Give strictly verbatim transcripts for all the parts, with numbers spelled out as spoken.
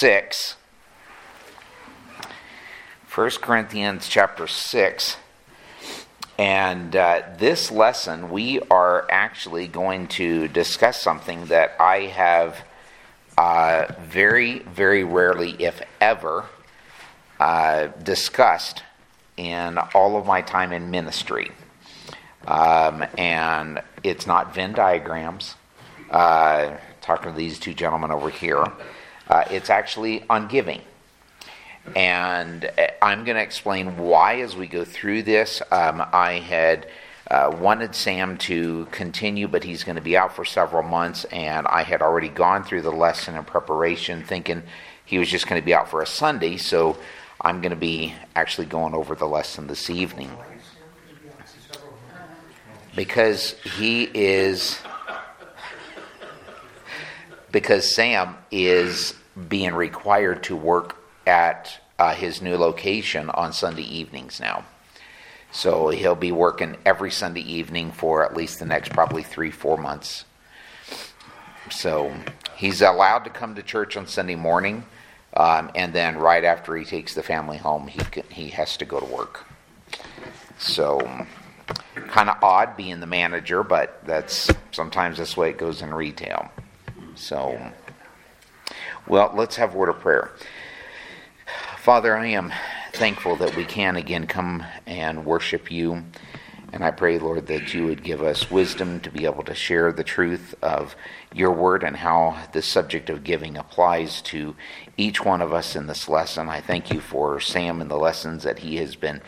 six. First Corinthians chapter six. And uh, this lesson, we are actually going to discuss something that I have uh, very, very rarely, if ever, uh, discussed in all of my time in ministry. Um, and it's not Venn diagrams. Uh, talking to these two gentlemen over here. Uh, it's actually on giving. And I'm going to explain why as we go through this. Um, I had uh, wanted Sam to continue, but he's going to be out for several months. And I had already gone through the lesson in preparation, thinking he was just going to be out for a Sunday. So I'm going to be actually going over the lesson this evening. Because he is... Because Sam is being required to work at uh, his new location on Sunday evenings now. So he'll be working every Sunday evening for at least the next probably three, four months. So he's allowed to come to church on Sunday morning, um, and then right after he takes the family home, he can, he has to go to work. So kind of odd being the manager, but that's sometimes that's the way it goes in retail. So, well, let's have a word of prayer. Father, I am thankful that we can again come and worship you. And I pray, Lord, that you would give us wisdom to be able to share the truth of your word and how the subject of giving applies to each one of us in this lesson. I thank you for Sam and the lessons that he has been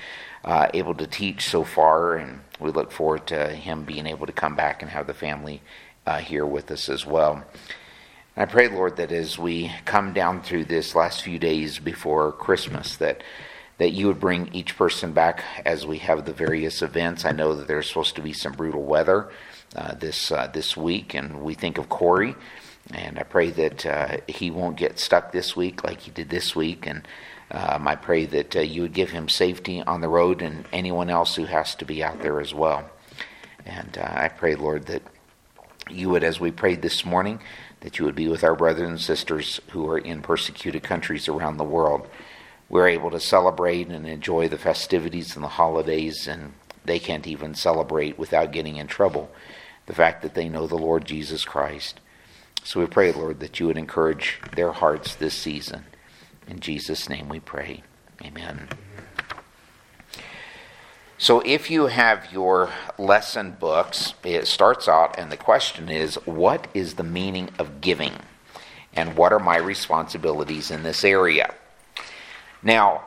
uh, able to teach so far. And we look forward to him being able to come back and have the family uh, here with us as well. I pray, Lord, that as we come down through this last few days before Christmas, that that you would bring each person back as we have the various events. I know that there's supposed to be some brutal weather uh, this uh, this week, and we think of Corey, and I pray that uh, he won't get stuck this week like he did this week, and um, I pray that uh, you would give him safety on the road and anyone else who has to be out there as well. And uh, I pray, Lord, that you would, as we prayed this morning, that you would be with our brothers and sisters who are in persecuted countries around the world. We're able to celebrate and enjoy the festivities and the holidays, and they can't even celebrate without getting in trouble, the fact that they know the Lord Jesus Christ. So we pray, Lord, that you would encourage their hearts this season. In Jesus' name we pray. Amen. So if you have your lesson books, it starts out, and the question is, what is the meaning of giving? And what are my responsibilities in this area? Now,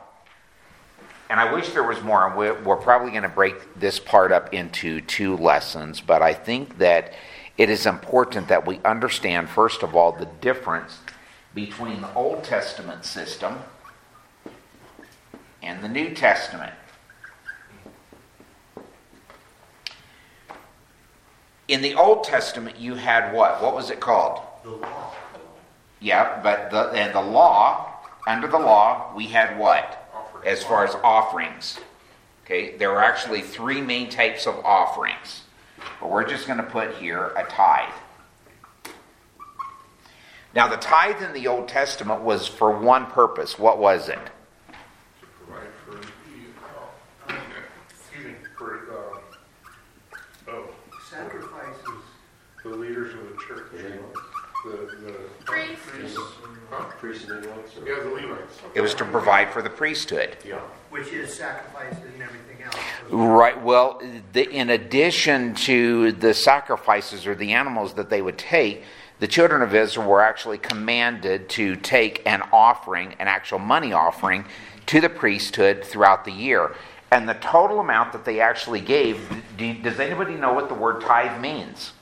and I wish there was more, and we're, we're probably going to break this part up into two lessons, but I think that it is important that we understand, first of all, the difference between the Old Testament system and the New Testament. In the Old Testament, you had what? What was it called? The law. Yeah, but the, and the law, under the law, we had what? Offering. As far as offerings. Okay, there were actually three main types of offerings. But we're just going to put here a tithe. Now, the tithe in the Old Testament was for one purpose. What was it? The leaders of the church, the, the, the priests. Huh? Priests and Levites. Yeah, the Levites. Okay. It was to provide for the priesthood. Yeah, which is sacrifices and everything else. Right. Well, the, in addition to the sacrifices or the animals that they would take, the children of Israel were actually commanded to take an offering, an actual money offering, to the priesthood throughout the year. And the total amount that they actually gave. Do, does anybody know what the word tithe means?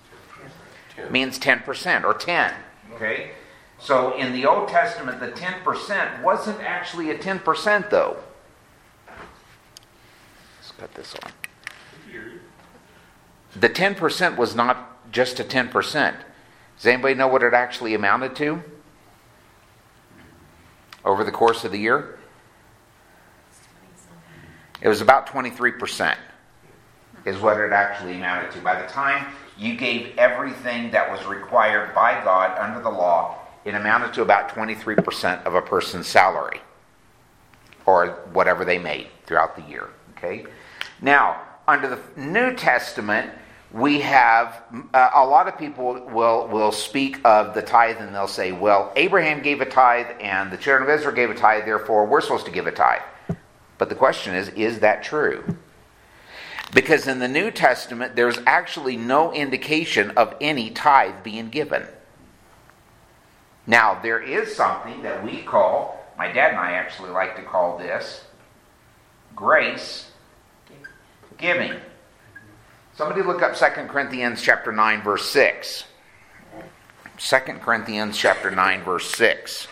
Means ten percent or ten. Okay? So in the Old Testament, the ten percent wasn't actually a ten percent though. Let's cut this on. The ten percent was not just a ten percent. Does anybody know what it actually amounted to over the course of the year? It was about twenty-three percent is what it actually amounted to. By the time you gave everything that was required by God under the law, it amounted to about twenty-three percent of a person's salary or whatever they made throughout the year. Okay. Now, under the New Testament, we have uh, a lot of people will will speak of the tithe, and they'll say, well, Abraham gave a tithe and the children of Israel gave a tithe, therefore we're supposed to give a tithe. But the question is, is that true? Because in the New Testament, there's actually no indication of any tithe being given. Now, there is something that we call, my dad and I actually like to call this, grace giving. Somebody look up Second Corinthians chapter nine, verse six. Second Corinthians chapter nine, verse six.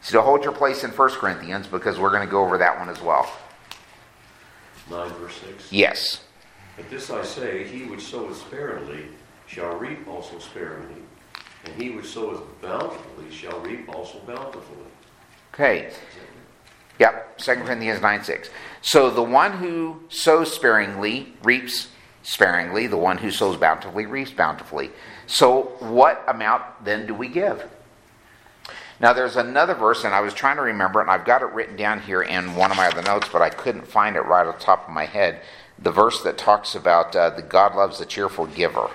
So hold your place in First Corinthians, because we're going to go over that one as well. nine, verse six? Yes. But this I say, he which soweth sparingly shall reap also sparingly, and he which soweth bountifully shall reap also bountifully. Okay. Yep, Second Corinthians nine, six. So the one who sows sparingly reaps sparingly. The one who sows bountifully reaps bountifully. So what amount then do we give? Now there's another verse, and I was trying to remember, and I've got it written down here in one of my other notes, but I couldn't find it right off the top of my head. The verse that talks about uh, that God loves the cheerful giver.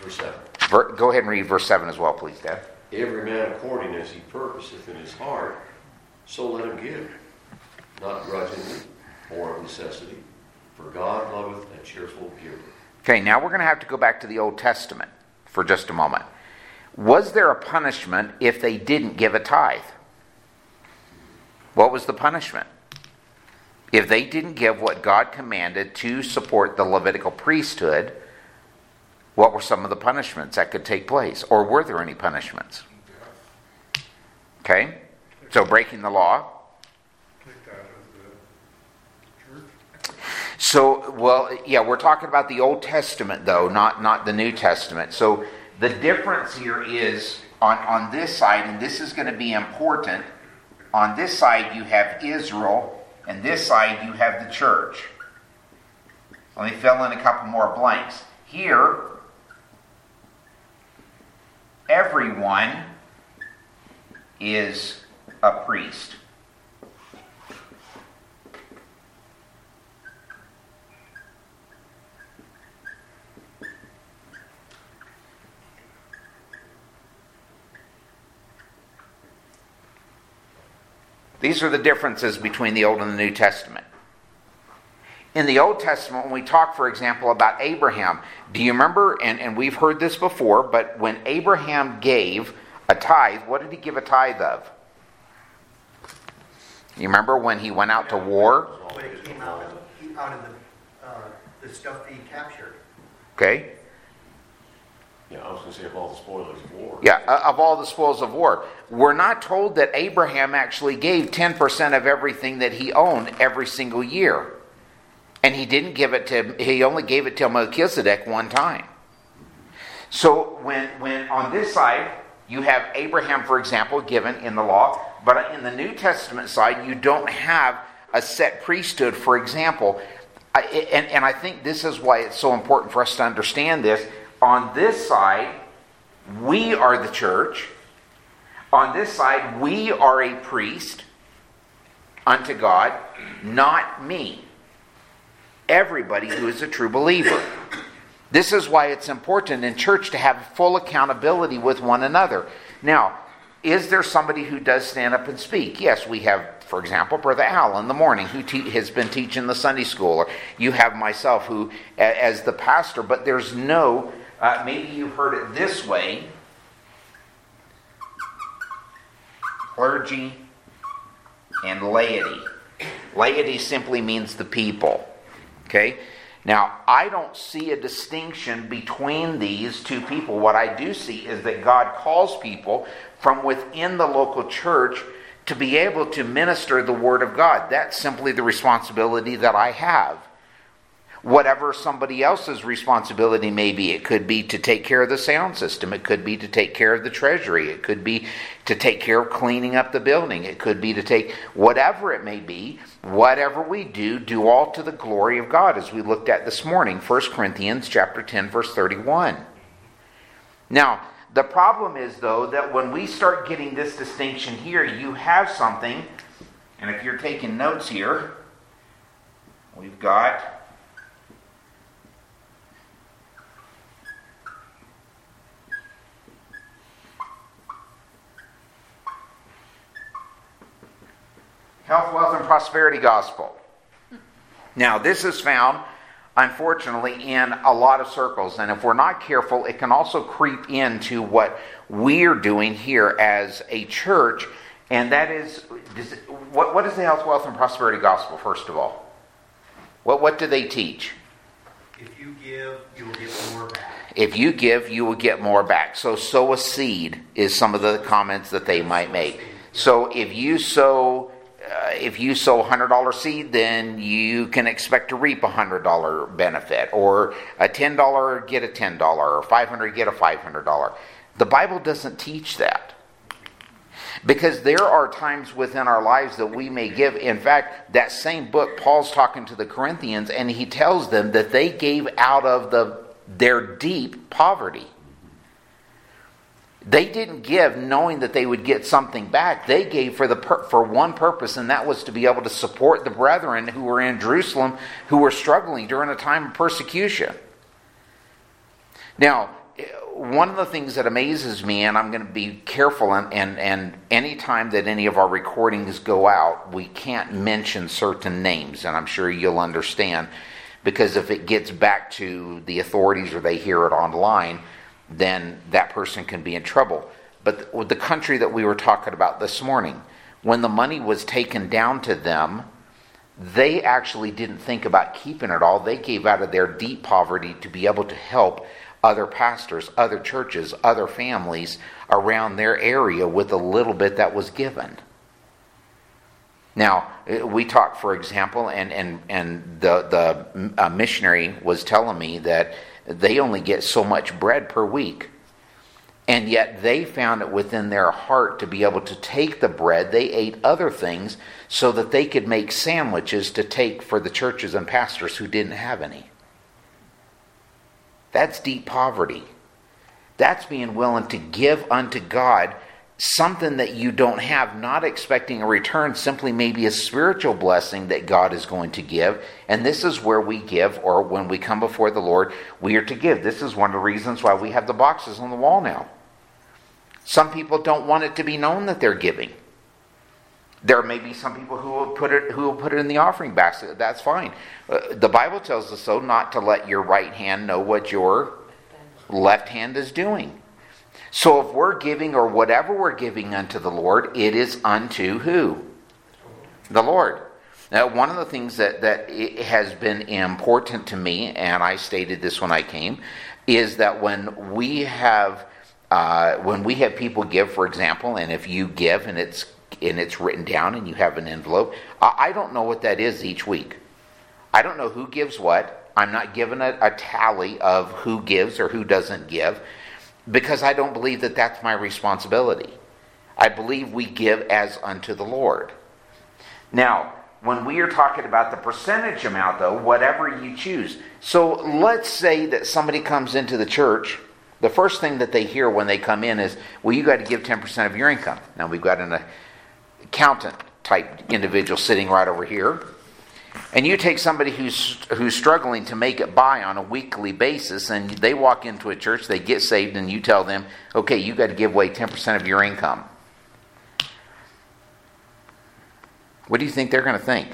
Verse seven. Ver- go ahead and read verse seven as well, please, Dad. Every man according as he purposeth in his heart, so let him give, not grudgingly or of necessity, for God loveth a cheerful giver. Okay, now we're going to have to go back to the Old Testament for just a moment. Was there a punishment if they didn't give a tithe? What was the punishment? If they didn't give what God commanded to support the Levitical priesthood, what were some of the punishments that could take place? Or were there any punishments? Okay. So breaking the law. Kicked out of the church. So, well, yeah, we're talking about the Old Testament, though, not, not the New Testament. So the difference here is on, on this side, and this is going to be important, on this side you have Israel, and this side you have the church. Let me fill in a couple more blanks. Here, everyone is a priest. These are the differences between the Old and the New Testament. In the Old Testament, when we talk, for example, about Abraham, do you remember, and, and we've heard this before, but when Abraham gave a tithe, what did he give a tithe of? You remember when he went out to war? When it came out of, out of the, uh, the stuff that he captured. Okay. Yeah, I was going to say of all the spoils of war. Yeah, of all the spoils of war. We're not told that Abraham actually gave ten percent of everything that he owned every single year. And he didn't give it to, he only gave it to Melchizedek one time. So when when on this side, you have Abraham, for example, given in the law. But in the New Testament side, you don't have a set priesthood, for example. I, and, and I think this is why it's so important for us to understand this. On this side, we are the church. On this side, we are a priest unto God, not me. Everybody who is a true believer. This is why it's important in church to have full accountability with one another. Now, is there somebody who does stand up and speak? Yes, we have, for example, Brother Al in the morning who te- has been teaching the Sunday school. Or you have myself who, as the pastor, but there's no, uh, maybe you heard it this way, clergy and laity. Laity simply means the people. Okay? Now, I don't see a distinction between these two people. What I do see is that God calls people from within the local church to be able to minister the Word of God. That's simply the responsibility that I have. Whatever somebody else's responsibility may be, it could be to take care of the sound system, it could be to take care of the treasury, it could be to take care of cleaning up the building, it could be to take whatever it may be, whatever we do, do all to the glory of God, as we looked at this morning, First Corinthians chapter ten, verse thirty-one. Now, the problem is, though, that when we start getting this distinction here, you have something, and if you're taking notes here, we've got health, wealth, and prosperity gospel. Now, this is found, unfortunately, in a lot of circles. And if we're not careful, it can also creep into what we're doing here as a church. And that is, does it, what, what is the health, wealth, and prosperity gospel, first of all? What, what do they teach? If you give, you will get more back. If you give, you will get more back. So sow a seed is some of the comments that they might make. So if you sow... Uh, if you sow a one hundred dollars seed, then you can expect to reap a one hundred dollars benefit, or a ten dollars get a ten dollars, or five hundred dollars get a five hundred dollars. The Bible doesn't teach that. Because there are times within our lives that we may give. In fact, that same book, Paul's talking to the Corinthians, and he tells them that they gave out of the their deep poverty. They didn't give knowing that they would get something back. They gave for the per- for one purpose, and that was to be able to support the brethren who were in Jerusalem who were struggling during a time of persecution. Now, one of the things that amazes me, and I'm going to be careful, and, and, and any time that any of our recordings go out, we can't mention certain names, and I'm sure you'll understand, because if it gets back to the authorities or they hear it online, then that person can be in trouble. But the, the country that we were talking about this morning, when the money was taken down to them, they actually didn't think about keeping it all. They gave out of their deep poverty to be able to help other pastors, other churches, other families around their area with a little bit that was given. Now, we talked, for example, and, and, and the, the uh, missionary was telling me that they only get so much bread per week. And yet they found it within their heart to be able to take the bread. They ate other things so that they could make sandwiches to take for the churches and pastors who didn't have any. That's deep poverty. That's being willing to give unto God something that you don't have, not expecting a return, simply maybe a spiritual blessing that God is going to give. And this is where we give, or when we come before the Lord, we are to give. This is one of the reasons why we have the boxes on the wall now. Some people don't want it to be known that they're giving. There may be some people who will put it, who will put it in the offering basket. That's fine. Uh, the Bible tells us so, not to let your right hand know what your left hand is doing. So if we're giving, or whatever we're giving unto the Lord, it is unto who? The Lord. Now, one of the things that, that has been important to me, and I stated this when I came, is that when we have uh, when we have people give, for example, and if you give and it's and it's written down and you have an envelope, I don't know what that is each week. I don't know who gives what. I'm not given a, a tally of who gives or who doesn't give, because I don't believe that that's my responsibility. I believe we give as unto the Lord. Now, when we are talking about the percentage amount, though, whatever you choose. So let's say that somebody comes into the church. The first thing that they hear when they come in is, well, you got to give ten percent of your income. Now, we've got an accountant-type individual sitting right over here. And you take somebody who's who's struggling to make it by on a weekly basis, and they walk into a church, they get saved, and you tell them, okay, you got to give away ten percent of your income. What do you think they're going to think?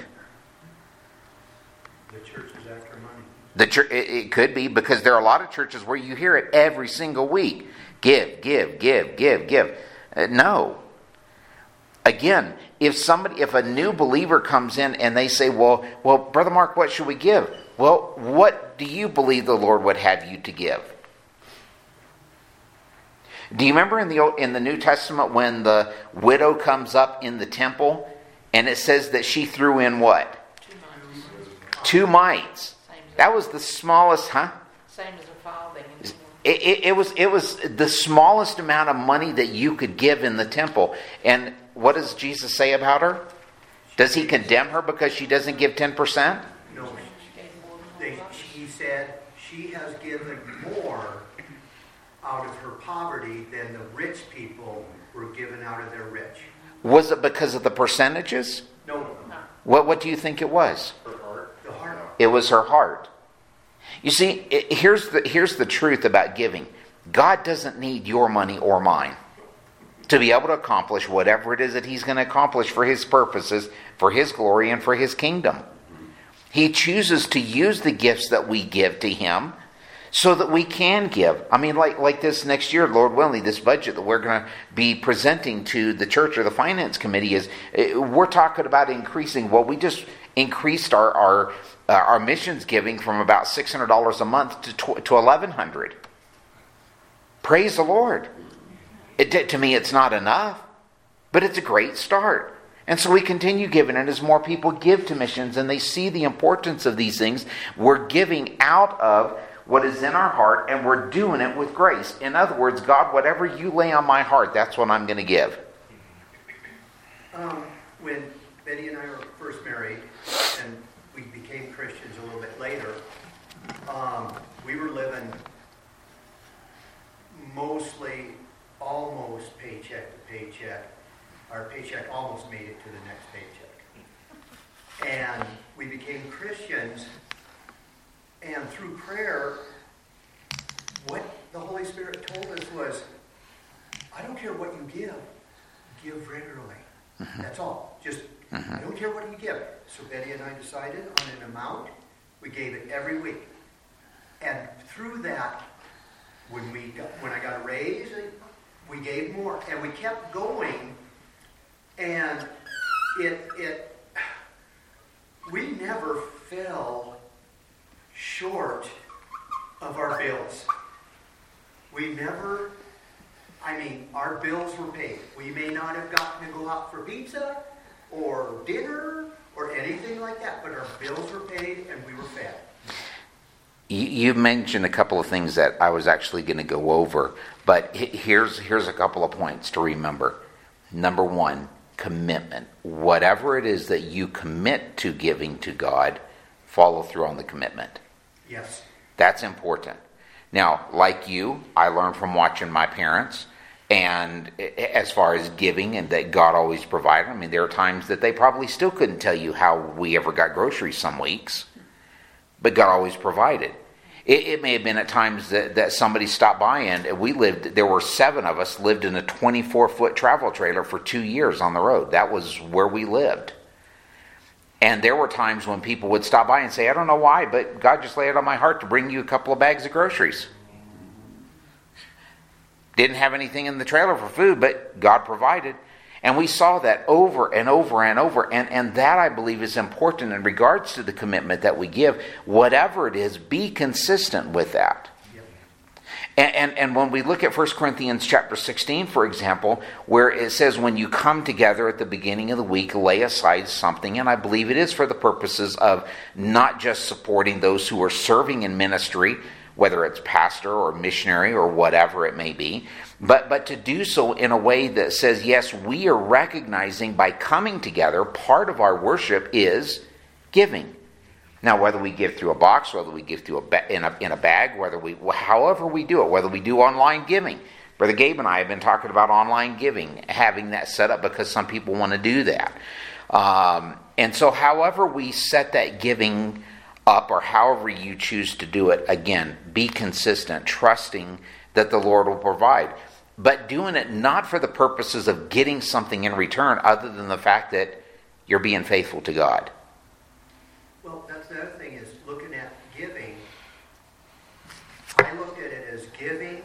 The church is after money. The church, it, it could be, because there are a lot of churches where you hear it every single week. Give, give, give, give, give. Uh, no. Again, if somebody, if a new believer comes in and they say, well, well, Brother Mark, what should we give? Well, what do you believe the Lord would have you to give? Do you remember in the Old, in the New Testament when the widow comes up in the temple and it says that she threw in what? Two mites. Two mites. That was the smallest, huh? Same as a fowl. It, it, it was it was the smallest amount of money that you could give in the temple. And what does Jesus say about her? Does he condemn her because she doesn't give ten percent? No. He said she has given more out of her poverty than the rich people were given out of their rich. Was it because of the percentages? No. What What do you think it was? Her heart. The heart. It was her heart. You see, it, here's the here's the truth about giving. God doesn't need your money or mine to be able to accomplish whatever it is that He's going to accomplish for His purposes, for His glory, and for His kingdom. He chooses to use the gifts that we give to Him so that we can give. I mean, like like this next year, Lord willing, this budget that we're going to be presenting to the church or the finance committee is, we're talking about increasing. Well, we just increased our our, uh, our missions giving from about six hundred dollars a month to tw- to eleven hundred dollars. Praise the Lord. It, to me, it's not enough, but it's a great start. And so we continue giving, and as more people give to missions and they see the importance of these things, we're giving out of what is in our heart, and we're doing it with grace. In other words, God, whatever you lay on my heart, that's what I'm going to give. Um, when Betty and I were first married, and we became Christians a little bit later, um, we were living mostly, almost paycheck to paycheck. Our paycheck almost made it to the next paycheck. And we became Christians, and through prayer, what the Holy Spirit told us was, I don't care what you give, give regularly. Mm-hmm. That's all. Just, mm-hmm. I don't care what you give. So Betty and I decided on an amount. We gave it every week. And through that, when we got, when I got a raise, we gave more. And we kept going, and it it we never fell short of our bills. We never, I mean, our bills were paid. We may not have gotten to go out for pizza or dinner or anything like that, but our bills were paid and we were fed. You, you mentioned a couple of things that I was actually going to go over, but here's here's a couple of points to remember. Number one, commitment. Whatever it is that you commit to giving to God, follow through on the commitment. Yes. That's important. Now, like you, I learned from watching my parents, and as far as giving and that God always provided, I mean, there are times that they probably still couldn't tell you how we ever got groceries some weeks, but God always provided. It, it may have been at times that, that somebody stopped by, and we lived, there were seven of us lived in a twenty-four foot travel trailer for two years on the road. That was where we lived. And there were times when people would stop by and say, I don't know why, but God just laid it on my heart to bring you a couple of bags of groceries. Didn't have anything in the trailer for food, but God provided. And we saw that over and over and over. And, and that, I believe, is important in regards to the commitment that we give. Whatever it is, be consistent with that. And, and, and when we look at First Corinthians chapter sixteen, for example, where it says, when you come together at the beginning of the week, lay aside something. And I believe it is for the purposes of not just supporting those who are serving in ministry, whether it's pastor or missionary or whatever it may be, but, but to do so in a way that says, yes, we are recognizing by coming together, part of our worship is giving. Now, whether we give through a box, whether we give through a ba- in a in a bag, whether we however we do it, whether we do online giving. Brother Gabe and I have been talking about online giving, having that set up because some people want to do that. Um, and so, however we set that giving up, or however you choose to do it, again, be consistent, trusting that the Lord will provide, but doing it not for the purposes of getting something in return, other than the fact that you're being faithful to God. Well, that's the other thing is looking at giving. I look at it as giving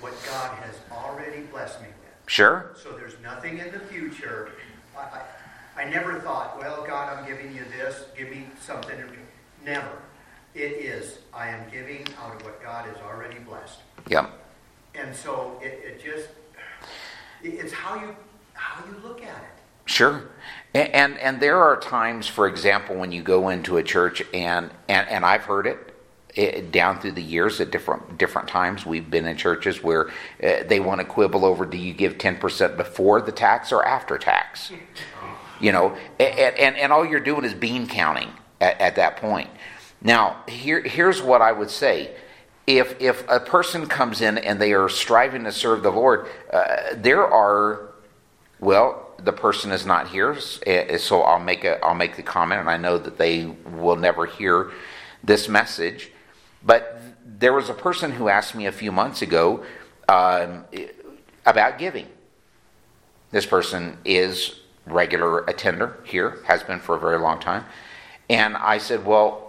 what God has already blessed me with. Sure. So there's nothing in the future. I, I, I never thought, well, God, I'm giving you this. Give me something. Never. It is, I am giving out of what God has already blessed. Yep. And so it, it just, it's how you how you look at it. Sure. And, and and there are times, for example, when you go into a church, and, and, and I've heard it, it down through the years at different different times. We've been in churches where uh, they want to quibble over, do you give ten percent before the tax or after tax? You know, and, and, and all you're doing is bean counting at, at that point. Now, here here's what I would say. if if a person comes in and they are striving to serve the Lord, uh, there are, well, the person is not here, so I'll make a I'll make the comment, and I know that they will never hear this message. But there was a person who asked me a few months ago um, about giving. This person is regular attender here, has been for a very long time, and I said, well,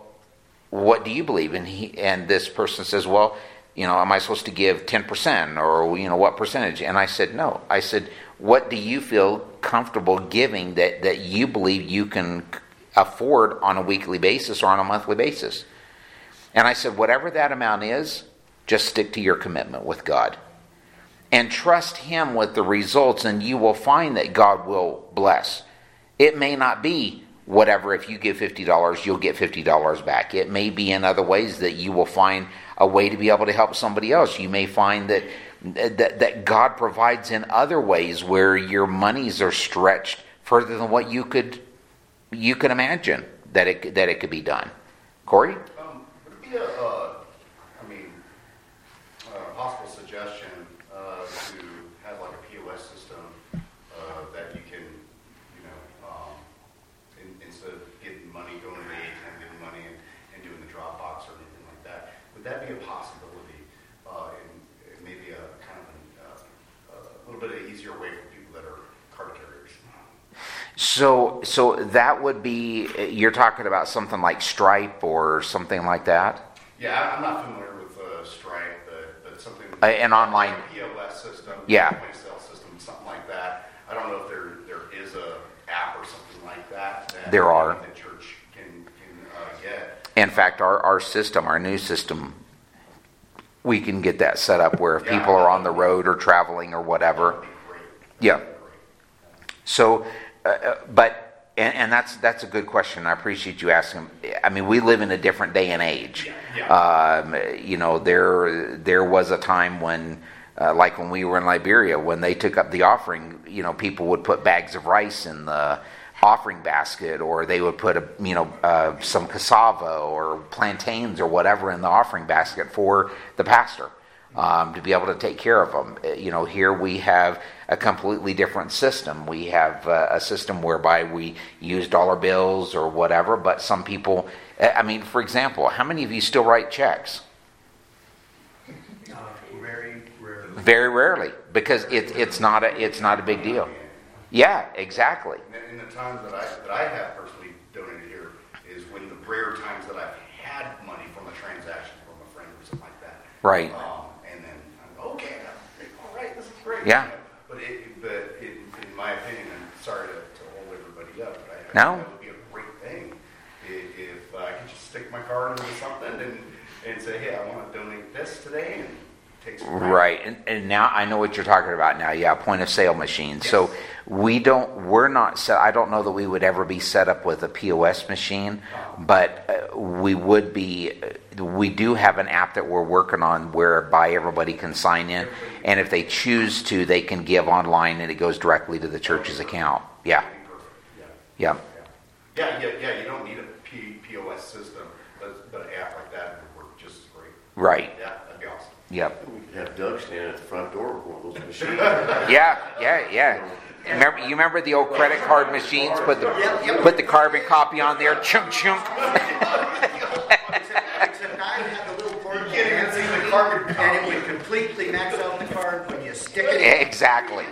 what do you believe? And he and this person says, well, you know, am I supposed to give ten percent or, you know, what percentage? And I said, no. I said, what do you feel comfortable giving that, that you believe you can afford on a weekly basis or on a monthly basis? And I said, whatever that amount is, just stick to your commitment with God and trust Him with the results, and you will find that God will bless. It may not be whatever, if you give fifty dollars, you'll get fifty dollars back. It may be in other ways that you will find a way to be able to help somebody else. You may find that that, that God provides in other ways where your monies are stretched further than what you could you could imagine that it that it could be done. Corey? Um, would it be a, uh, I mean, a possible suggestion uh, to have like a P O S system uh, that you can, you know, um, instead of getting money, going to the A T M, getting money, and, and doing the Dropbox or anything like that? Would that be a possibility, uh, and maybe a kind of an, uh, a little bit of easier way for people that are card carriers? So, so that would be, you're talking about something like Stripe or something like that? Yeah, I'm not familiar with uh, Stripe, but, but something uh, an like online P O S system, yeah, point of sale system, something like that. I don't know if there there is a app or something like that that there are. The church can, can uh, get. In fact, our, our system, our new system, we can get that set up where if yeah, people are on the road or traveling or whatever. That would be great. Yeah. Be great. So, uh, but, and, and that's that's a good question. I appreciate you asking. I mean, we live in a different day and age. Yeah. Yeah. Um, you know, there there was a time when, Uh, like when we were in Liberia, when they took up the offering, you know, people would put bags of rice in the offering basket, or they would put, a, you know, uh, some cassava or plantains or whatever in the offering basket for the pastor um, to be able to take care of them. You know, here we have a completely different system. We have uh, a system whereby we use dollar bills or whatever, but some people, I mean, for example, how many of you still write checks? Very rarely, because it's it's not a it's not a big deal. Yeah, exactly. And the times that I that I have personally donated here is when the rare times that I've had money from a transaction from a friend or something like that. Right. Um, and then I'm okay, all right, this is great. Yeah. But it, but it, in my opinion, I'm sorry to, to hold everybody up, but I, no. I think that would be a great thing if, if I could just stick my card into something and and say, hey, I want to donate this today. And, right, and, and now I know what you're talking about now. Yeah, point of sale machines. Yes. So we don't, we're not set. I don't know that we would ever be set up with a P O S machine, but we would be. We do have an app that we're working on whereby everybody can sign in, and if they choose to, they can give online, and it goes directly to the church's account. Yeah, yeah, yeah, yeah, yeah. You don't need a P O S system, but, but an app like that would work just as great. Right. Yeah, that'd be awesome. Yep. We could have Doug stand at the front door with one of those machines. Yeah, yeah, yeah. Remember, you remember the old credit card machines? Put the put the carbon copy on there. Chunk, chunk. Except I had a little card. You can't even see the carbon copy. And it would completely max out the card when you stick it in. Exactly.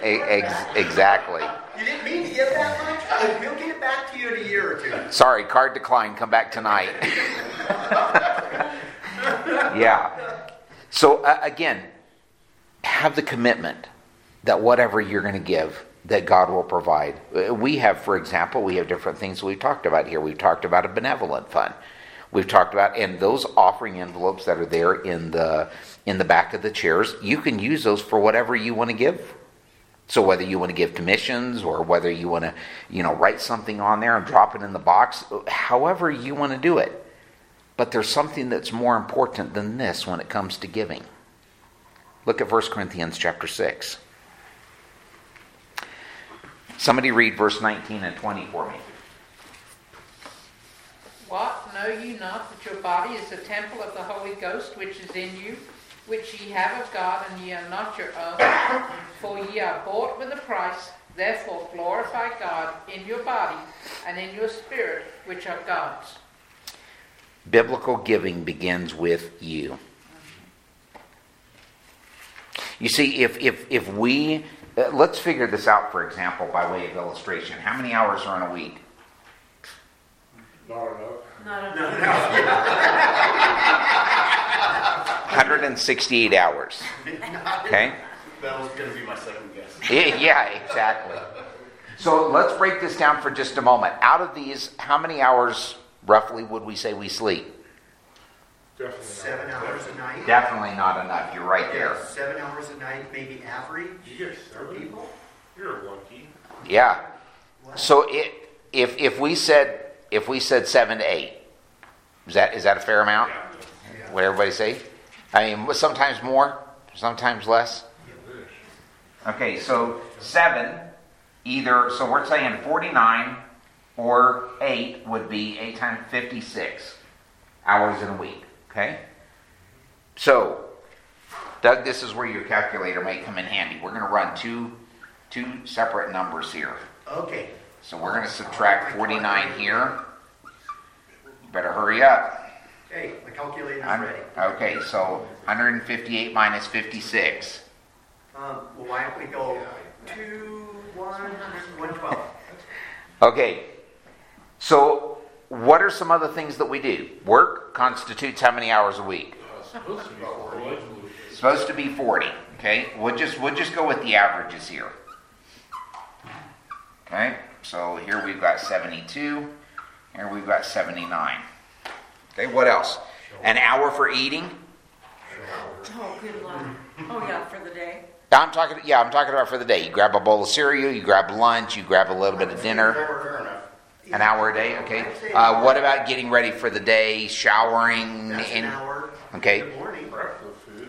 Ex- exactly. You didn't mean to get that much? We'll get it back to you in a year or two. Sorry, card declined. Come back tonight. Yeah. So uh, again, have the commitment that whatever you're going to give, that God will provide. We have, for example, we have different things we've talked about here. We've talked about a benevolent fund. We've talked about, and those offering envelopes that are there in the in the back of the chairs, you can use those for whatever you want to give. So whether you want to give to missions or whether you want to, you know, write something on there and drop it in the box, however you want to do it. But there's something that's more important than this when it comes to giving. Look at First Corinthians chapter six. Somebody read verse nineteen and twenty for me. What? No. know you not that your body is the temple of the Holy Ghost which is in you, which ye have of God, and ye are not your own? For ye are bought with a price, therefore glorify God in your body and in your spirit, which are God's. Biblical giving begins with you. You see, if if if we, uh, let's figure this out, for example, by way of illustration. How many hours are in a week? Not enough. Not enough. one hundred sixty-eight hours. Okay? That was going to be my second guess. Yeah, exactly. So let's break this down for just a moment. Out of these, how many hours roughly would we say we sleep? Definitely seven hours a night. Definitely not enough. You're right there. Yeah, seven hours a night, maybe average. Yes, seven people. You're lucky. Yeah. What? So it, if if we said if we said seven to eight, is that is that a fair amount? Yeah. Yeah. Would everybody say? I mean, sometimes more, sometimes less. Yeah. Okay, so seven, either. So we're saying forty-nine or eight would be eight times fifty-six hours in a week. Okay? So, Doug, this is where your calculator may come in handy. We're going to run two two separate numbers here. Okay. So we're going to subtract forty-nine here. You better hurry up. Okay, the calculator is ready. Okay, so one hundred fifty-eight minus fifty-six. Um, well, why don't we go two, one, one twelve? Okay, so... what are some other things that we do? Work constitutes how many hours a week? Supposed to be forty. Supposed to be forty. Okay, we'll just we'll just go with the averages here. Okay, so here we've got seventy-two, here we've got seventy-nine. Okay, what else? An hour for eating. Oh, good luck. Oh yeah, for the day. I'm talking. Yeah, I'm talking about for the day. You grab a bowl of cereal, you grab lunch, you grab a little bit of dinner. An hour a day, okay. Uh, what about getting ready for the day, showering? That's an hour. Okay. Good morning. Breakfast food.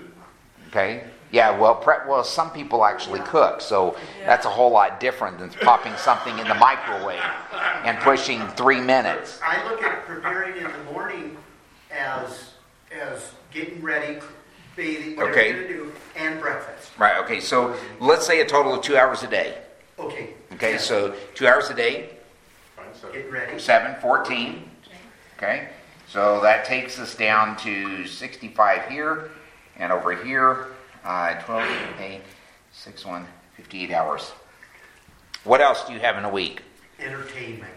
Okay. Yeah, well, prep, well, some people actually cook, so that's a whole lot different than popping something in the microwave and pushing three minutes. I look at preparing in the morning as as getting ready, bathing, whatever okay. you're going to do, and breakfast. Right, okay. So let's say a total of two hours a day. Okay. Okay, so two hours a day. Get ready. Seven, fourteen. Okay, so that takes us down to sixty-five here, and over here, uh, twelve, eight, six, one, fifty-eight hours. What else do you have in a week? Entertainment.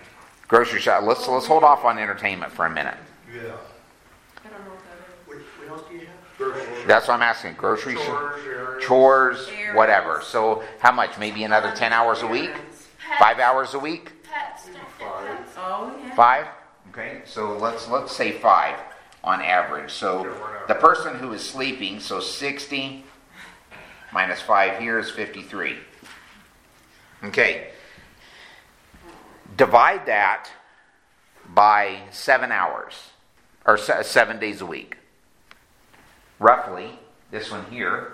Grocery shop. Let's let's hold off on entertainment for a minute. Yeah. I don't know what that is. What, what else do you have? Grocery. That's what I'm asking. Grocery chores, sh- chores whatever. So how much? Maybe another ten hours a week? Five hours a week? Five. Oh, yeah. Five? Okay, so let's let's say five on average. So the person who is sleeping, so sixty minus five here is fifty-three. Okay. Divide that by seven hours, or seven days a week. Roughly, this one here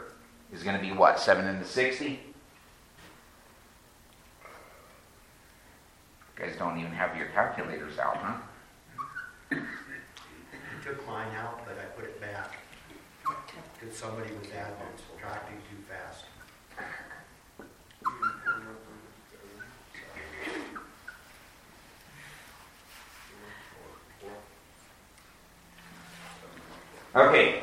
is going to be what? seven into sixty? You guys don't even have your calculators out, huh? I took mine out, but I put it back. Because somebody was adding and subtracting too fast. Okay,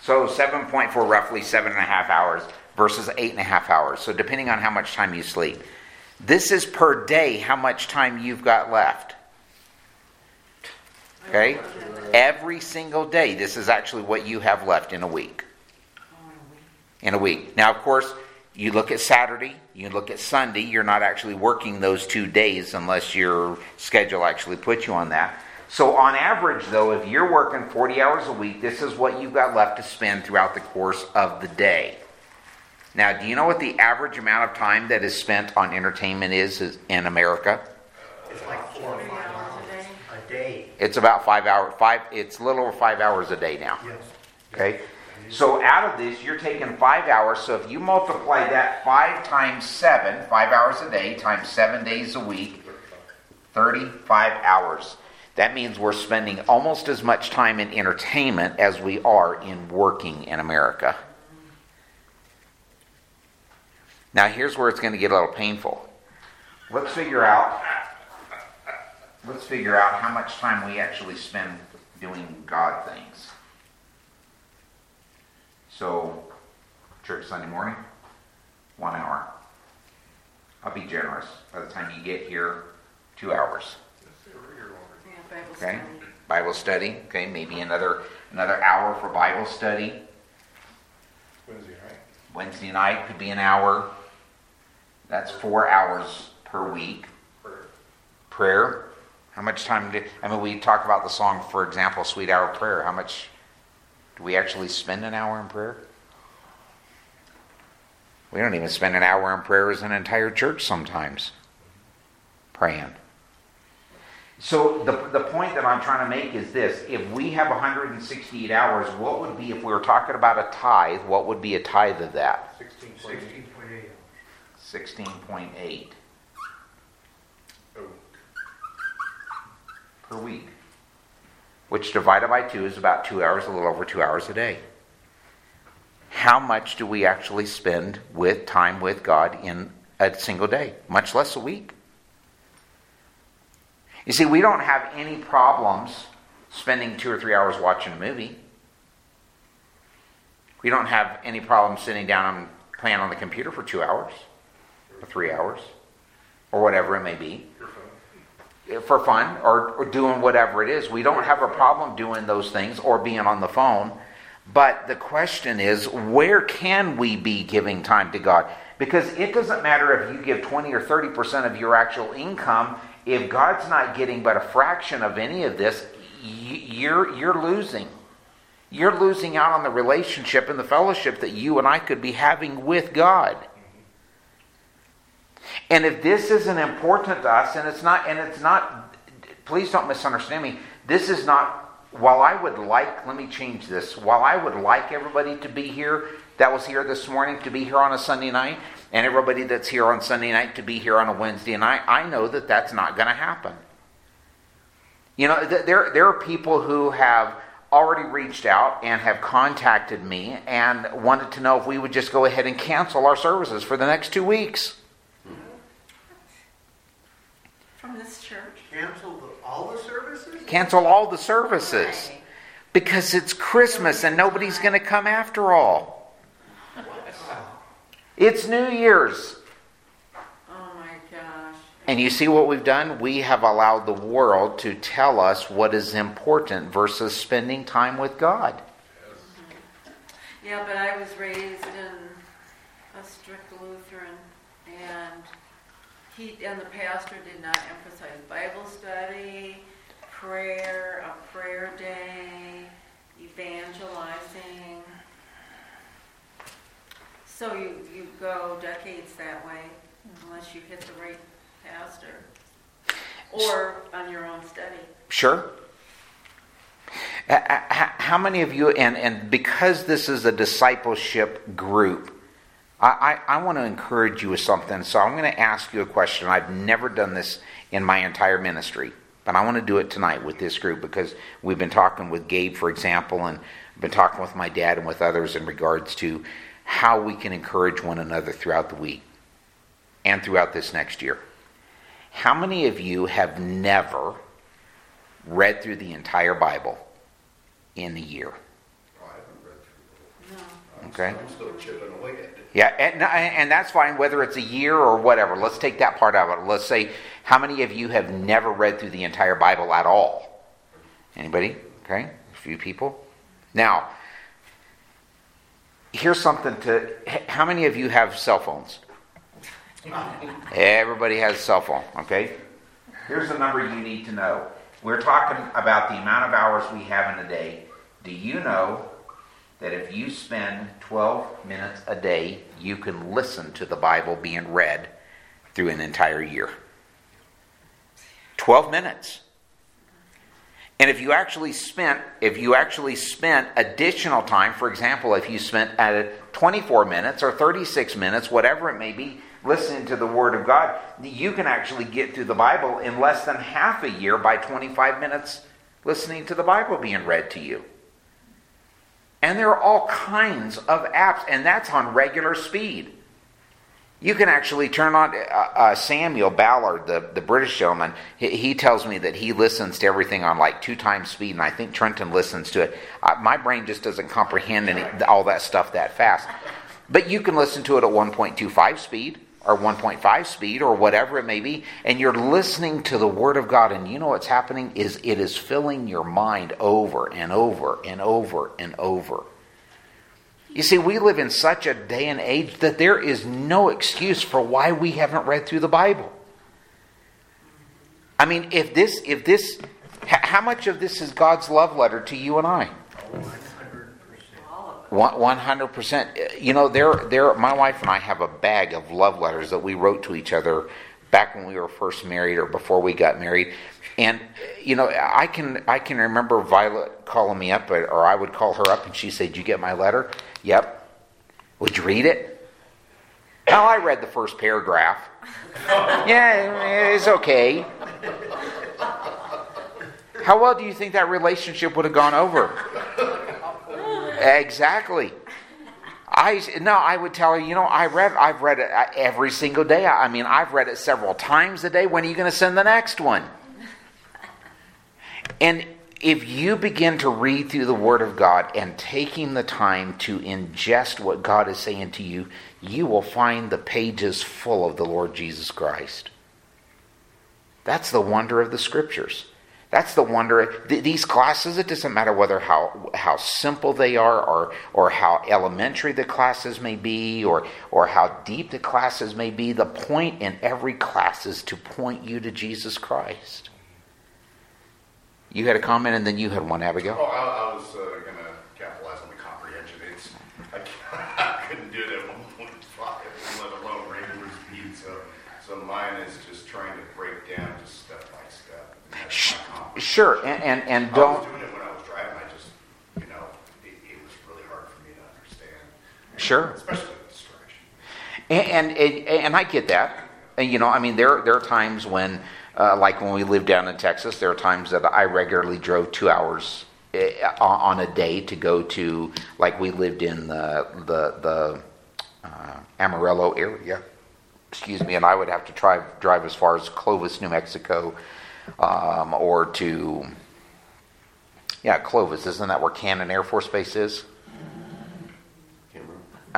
so seven point four, roughly seven and a half hours versus eight and a half hours. So depending on how much time you sleep. This is per day how much time you've got left. Okay? Every single day, this is actually what you have left in a week. In a week. Now, of course, you look at Saturday, you look at Sunday, you're not actually working those two days unless your schedule actually puts you on that. So on average, though, if you're working forty hours a week, this is what you've got left to spend throughout the course of the day. Now, do you know what the average amount of time that is spent on entertainment is, is in America? It's like four or five hours a day. It's about five hours. Five. It's a little over five hours a day now. Yes. Okay. So out of this, you're taking five hours. So if you multiply that five times seven, five hours a day times seven days a week, thirty-five hours. That means we're spending almost as much time in entertainment as we are in working in America. Now here's where it's going to get a little painful. Let's figure out let's figure out how much time we actually spend doing God things. So, church Sunday morning, one hour. I'll be generous. By the time you get here, two hours. Okay, Bible study. Okay, maybe another another hour for Bible study. Wednesday night. Wednesday night could be an hour. That's four hours per week. Prayer. Prayer. How much time do I mean? We talk about the song, for example, "Sweet Hour of Prayer." How much do we actually spend an hour in prayer? We don't even spend an hour in prayer as an entire church sometimes. Praying. So the the point that I'm trying to make is this. If we have one hundred sixty-eight hours, what would be, if we were talking about a tithe, what would be a tithe of that? sixteen point eight. sixteen point eight. Oh. Per week. Which divided by two is about two hours, a little over two hours a day. How much do we actually spend with time with God in a single day? Much less a week. You see, we don't have any problems spending two or three hours watching a movie. We don't have any problem sitting down and playing on the computer for two hours, or three hours, or whatever it may be. For fun, or, or doing whatever it is. We don't have a problem doing those things or being on the phone. But the question is, where can we be giving time to God? Because it doesn't matter if you give twenty or thirty percent of your actual income. If God's not getting but a fraction of any of this, you're you're losing. You're losing out on the relationship and the fellowship that you and I could be having with God. And if this isn't important to us, and it's not, and it's not, please don't misunderstand me. This is not. While I would like, let me change this. While I would like everybody to be here that was here this morning to be here on a Sunday night, and everybody that's here on Sunday night to be here on a Wednesday night, I know that that's not going to happen. You know, th- there there are people who have already reached out and have contacted me and wanted to know if we would just go ahead and cancel our services for the next two weeks. Mm-hmm. From this church? Cancel the all the services? Cancel all the services. Right. Because it's Christmas and nobody's going to come after all. Wow. It's New Year's. Oh my gosh. And you see what we've done? We have allowed the world to tell us what is important versus spending time with God. Yeah, but I was raised in a strict Lutheran, and he and the pastor did not emphasize Bible study, prayer, a prayer day, evangelizing. So you, you go decades that way, unless you hit the right pastor, or on your own study. Sure. How many of you, and, and because this is a discipleship group, I, I, I want to encourage you with something, so I'm going to ask you a question. I've never done this in my entire ministry, but I want to do it tonight with this group because we've been talking with Gabe, for example, and I've been talking with my dad and with others in regards to how we can encourage one another throughout the week and throughout this next year. How many of you have never read through the entire Bible in a year? Oh, I haven't read through the Bible. No. Okay. I'm still chipping away at it. Yeah, and, and that's fine, whether it's a year or whatever. Let's take that part out of it. Let's say, how many of you have never read through the entire Bible at all? Anybody? Okay, a few people. Now, here's something to... How many of you have cell phones? Everybody has a cell phone, okay? Here's the number you need to know. We're talking about the amount of hours we have in a day. Do you know that if you spend twelve minutes a day, you can listen to the Bible being read through an entire year? twelve minutes. And if you actually spent, if you actually spent additional time, for example, if you spent at twenty-four minutes or thirty-six minutes, whatever it may be, listening to the Word of God, you can actually get through the Bible in less than half a year by twenty-five minutes listening to the Bible being read to you. And there are all kinds of apps, and that's on regular speed. You can actually turn on, uh, uh, Samuel Ballard, the, the British showman, he, he tells me that he listens to everything on like two times speed, and I think Trenton listens to it. Uh, my brain just doesn't comprehend any, all that stuff that fast. But you can listen to it at one point two five speed, or one point five speed, or whatever it may be, and you're listening to the Word of God, and you know what's happening is it is filling your mind over and over and over and over. You see, we live in such a day and age that there is no excuse for why we haven't read through the Bible. I mean, if this, if this, how much of this is God's love letter to you and I? One hundred percent. You know, there, there. My wife and I have a bag of love letters that we wrote to each other back when we were first married or before we got married. And, you know, I can I can remember Violet calling me up, or I would call her up, and she said, "Did you get my letter?" "Yep." "Would you read it?" "Well, I read the first paragraph." "Yeah, it's okay." How well do you think that relationship would have gone over? Exactly. I no, I would tell her, you know, I read, I've read it every single day. I mean, I've read it several times a day. When are you going to send the next one? And if you begin to read through the Word of God and taking the time to ingest what God is saying to you, you will find the pages full of the Lord Jesus Christ. That's the wonder of the Scriptures. That's the wonder. These classes, it doesn't matter whether how how simple they are, or or how elementary the classes may be, or or how deep the classes may be. The point in every class is to point you to Jesus Christ. You had a comment, and then you had one, Abigail. Oh, I, I was uh, going to capitalize on the comprehension. It's I, I couldn't do it at one point five, let alone regular speed. So, so mine is just trying to break down just step by step. And sure, and and, and don't. I was doing it when I was driving. I just, you know, it, it was really hard for me to understand. And sure. Especially with distraction. And, and and and I get that. And you know, I mean, there there are times when. Uh, like when we lived down in Texas, there are times that I regularly drove two hours on a day to go to, like we lived in the the, the uh, Amarillo area, excuse me, and I would have to drive drive as far as Clovis, New Mexico, um, or to, yeah, Clovis. Isn't that where Cannon Air Force Base is?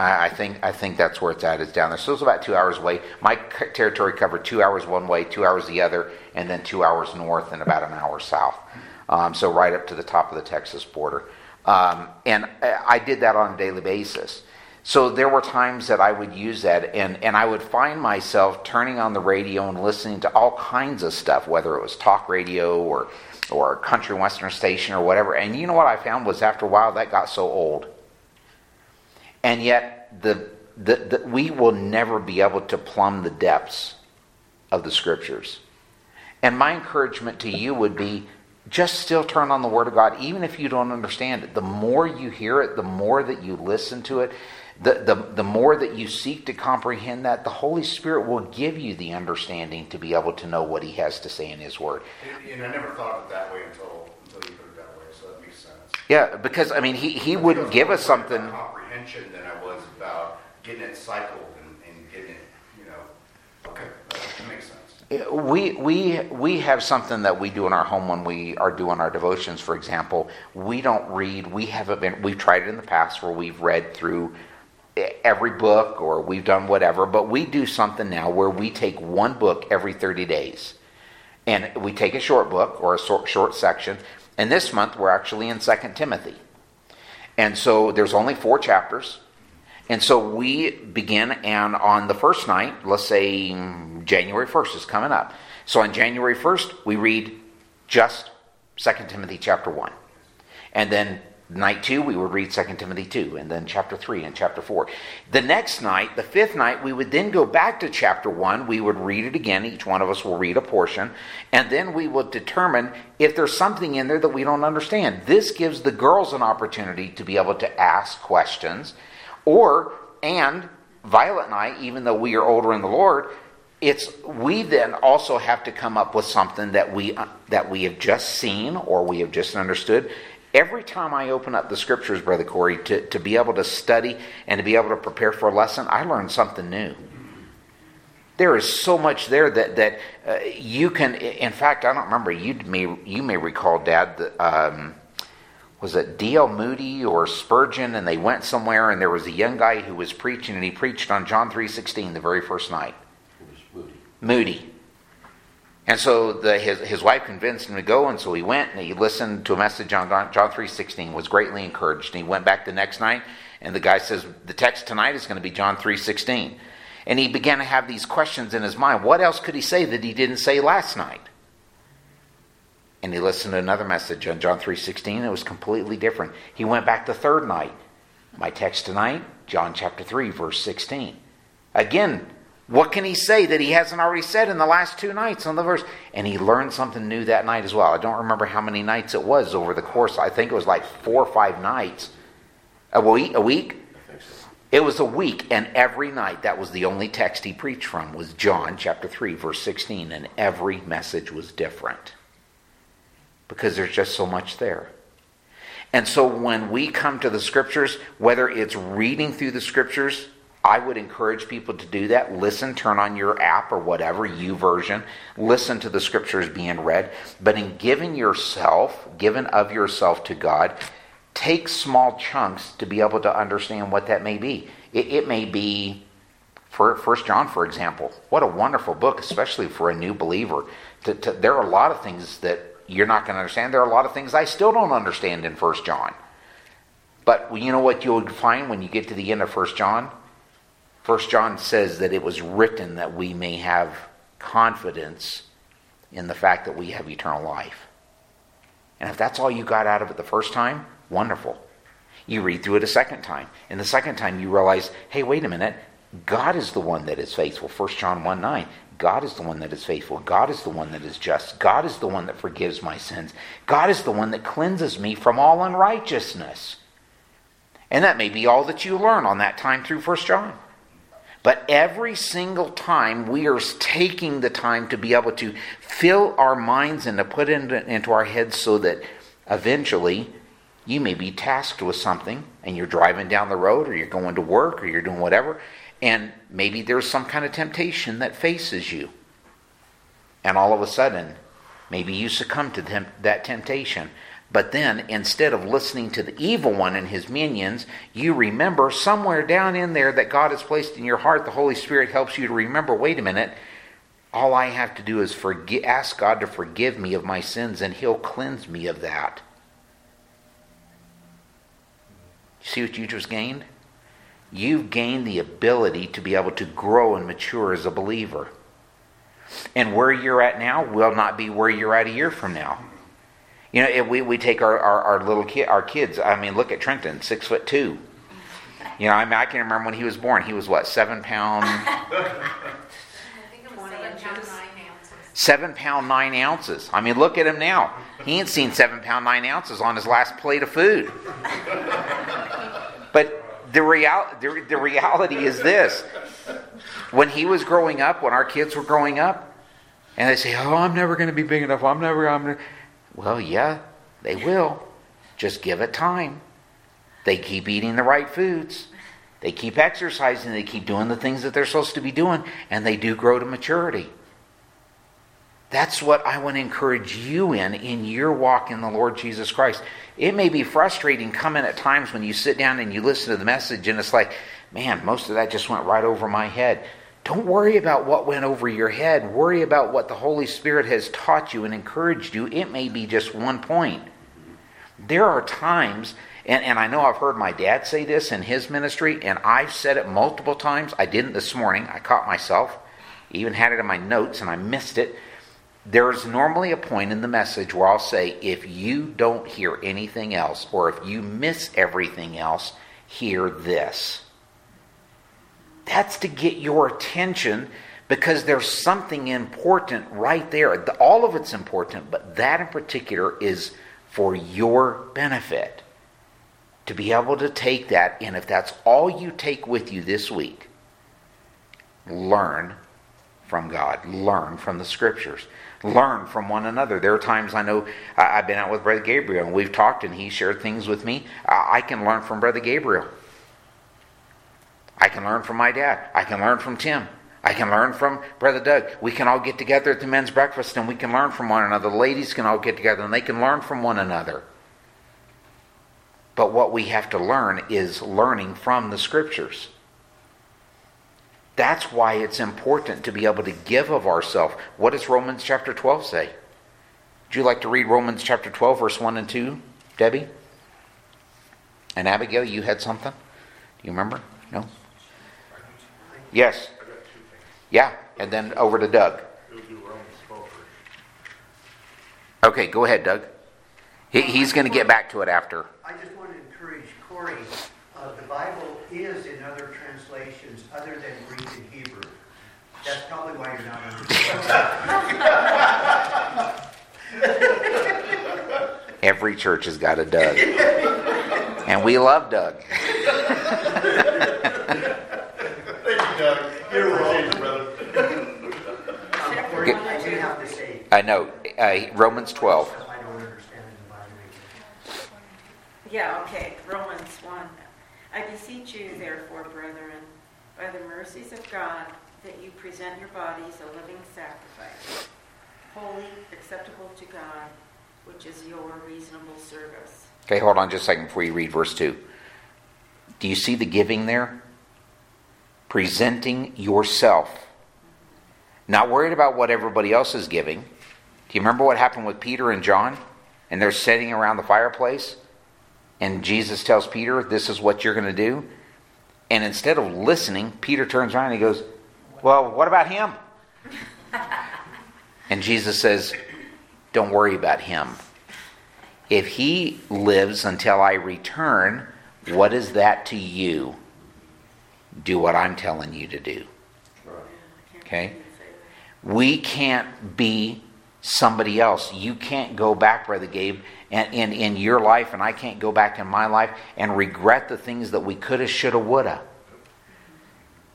I think I think that's where it's at. It's down there. So it's about two hours away. My territory covered two hours one way, two hours the other, and then two hours north and about an hour south. Um, so right up to the top of the Texas border. Um, and I did that on a daily basis. So there were times that I would use that, and, and I would find myself turning on the radio and listening to all kinds of stuff, whether it was talk radio or, or country western station or whatever. And you know what I found was after a while that got so old. And yet, the, the, the we will never be able to plumb the depths of the Scriptures. And my encouragement to you would be, just still turn on the Word of God, even if you don't understand it. The more you hear it, the more that you listen to it, the, the, the more that you seek to comprehend that, the Holy Spirit will give you the understanding to be able to know what He has to say in His Word. And, and I never thought of it that way until, until you put it that way, so that makes sense. Yeah, because, I mean, He, he wouldn't give us something... than I was about getting it cycled and, and getting it, you know, okay, that makes sense. We, we, we have something that we do in our home when we are doing our devotions, for example. We don't read, we haven't been, we've tried it in the past where we've read through every book or we've done whatever, but we do something now where we take one book every thirty days. And we take a short book or a short, short section, and this month we're actually in Second Timothy. And so there's only four chapters. And so we begin, and on the first night, let's say January first is coming up. So on January first, we read just Second Timothy chapter one. And then Night two, we would read Second Timothy two, and then chapter three and chapter four. The next night, the fifth night, we would then go back to chapter one. We would read it again. Each one of us will read a portion. And then we would determine if there's something in there that we don't understand. This gives the girls an opportunity to be able to ask questions. Or, and Violet and I, even though we are older in the Lord, it's we then also have to come up with something that we that we have just seen or we have just understood. Every time I open up the scriptures, Brother Corey, to, to be able to study and to be able to prepare for a lesson, I learn something new. There is so much there that that uh, you can. In fact, I don't remember. You may you may recall, Dad. The, um, was it D L Moody or Spurgeon? And they went somewhere, and there was a young guy who was preaching, and he preached on John three sixteen the very first night. It was Moody. Moody. And so the, his his wife convinced him to go, and so he went and he listened to a message on John three sixteen, was greatly encouraged. And he went back the next night, and the guy says, the text tonight is going to be John three sixteen. And he began to have these questions in his mind. What else could he say that he didn't say last night? And he listened to another message on John three sixteen. It was completely different. He went back the third night. My text tonight, John chapter three, verse sixteen. Again, what can he say that he hasn't already said in the last two nights on the verse? And he learned something new that night as well. I don't remember how many nights it was over the course. I think it was like four or five nights. A week? A week? I think so. It was a week, and every night that was the only text he preached from was John chapter three, verse sixteen, and every message was different because there's just so much there. And so when we come to the scriptures, whether it's reading through the scriptures, I would encourage people to do that. Listen, turn on your app or whatever, YouVersion. Listen to the scriptures being read. But in giving yourself, giving of yourself to God, take small chunks to be able to understand what that may be. It, it may be, for First John, for example, what a wonderful book, especially for a new believer. To, to, there are a lot of things that you're not going to understand. There are a lot of things I still don't understand in First John. But you know what you'll find when you get to the end of First John? First John says that it was written that we may have confidence in the fact that we have eternal life. And if that's all you got out of it the first time, wonderful. You read through it a second time. And the second time you realize, hey, wait a minute, God is the one that is faithful. First John one nine, God is the one that is faithful. God is the one that is just. God is the one that forgives my sins. God is the one that cleanses me from all unrighteousness. And that may be all that you learn on that time through First John. But every single time we are taking the time to be able to fill our minds and to put into, into our heads so that eventually you may be tasked with something and you're driving down the road or you're going to work or you're doing whatever, and maybe there's some kind of temptation that faces you. And all of a sudden, maybe you succumb to them, that temptation. But then, instead of listening to the evil one and his minions, you remember somewhere down in there that God has placed in your heart. The Holy Spirit helps you to remember, wait a minute, all I have to do is forgi- ask God to forgive me of my sins, and he'll cleanse me of that. See what you just gained? You've gained the ability to be able to grow and mature as a believer. And where you're at now will not be where you're at a year from now. You know, if we, we take our, our, our little kid, our kids. I mean, look at Trenton, six foot two. You know, I mean, I can remember when he was born. He was what, seven pound? I think it was seven pound nine ounces. Seven pound nine ounces. I mean, look at him now. He ain't seen seven pound nine ounces on his last plate of food. But the real the, the reality is this: when he was growing up, when our kids were growing up, and they say, "Oh, I'm never going to be big enough. I'm never. I'm." Never. Well, yeah, they will. Just give it time. They keep eating the right foods. They keep exercising. They keep doing the things that they're supposed to be doing. And they do grow to maturity. That's what I want to encourage you in, in your walk in the Lord Jesus Christ. It may be frustrating coming at times when you sit down and you listen to the message and it's like, man, most of that just went right over my head. Don't worry about what went over your head. Worry about what the Holy Spirit has taught you and encouraged you. It may be just one point. There are times, and, and I know I've heard my dad say this in his ministry, and I've said it multiple times. I didn't this morning. I caught myself. Even had it in my notes, and I missed it. there is normally a point in the message where I'll say, if you don't hear anything else, or if you miss everything else, hear this. That's to get your attention, because there's something important right there. All of it's important, but that in particular is for your benefit. To be able to take that, and if that's all you take with you this week, learn from God. Learn from the Scriptures. Learn from one another. There are times I know I've been out with Brother Gabriel, and we've talked, and he shared things with me. I can learn from Brother Gabriel. I can learn from my dad. I can learn from Tim. I can learn from Brother Doug. We can all get together at the men's breakfast, and we can learn from one another. The ladies can all get together, and they can learn from one another. But what we have to learn is learning from the Scriptures. That's why it's important to be able to give of ourselves. What does Romans chapter twelve say? Would you like to read Romans chapter twelve, verse one and two, Debbie? And Abigail, you had something? Do you remember? No? Yes. Yeah, and then over to Doug. Okay, go ahead, Doug. He, he's going to get back to it after. I just want to encourage Corey. Uh, the Bible is in other translations other than Greek and Hebrew. That's probably why you're not understanding. Every church has got a Doug. And we love Doug. I know. Uh, Romans twelve. I don't understand the Bible. Yeah, okay. Romans one. I beseech you, therefore, brethren, by the mercies of God, that you present your bodies a living sacrifice, holy, acceptable to God, which is your reasonable service. Okay, hold on just a second before you read verse two. Do you see the giving there? Presenting yourself. Not worried about what everybody else is giving. Do you remember what happened with Peter and John? And they're sitting around the fireplace. And Jesus tells Peter, this is what you're going to do. And instead of listening, Peter turns around and he goes, well, what about him? And Jesus says, don't worry about him. If he lives until I return, what is that to you? Do what I'm telling you to do. Okay? We can't be somebody else. You can't go back, Brother Gabe, and in, in your life, and I can't go back in my life and regret the things that we coulda, shoulda, woulda.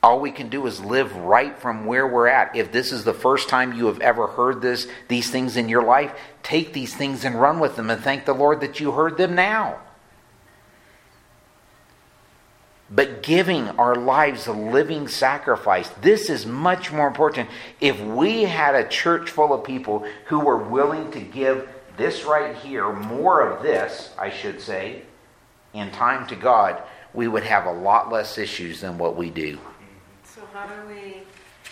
All we can do is live right from where we're at. If this is the first time you have ever heard this, these things in your life, take these things and run with them and thank the Lord that you heard them now. But giving our lives a living sacrifice, this is much more important. If we had a church full of people who were willing to give this right here, more of this, I should say, in time to God, we would have a lot less issues than what we do. So how do we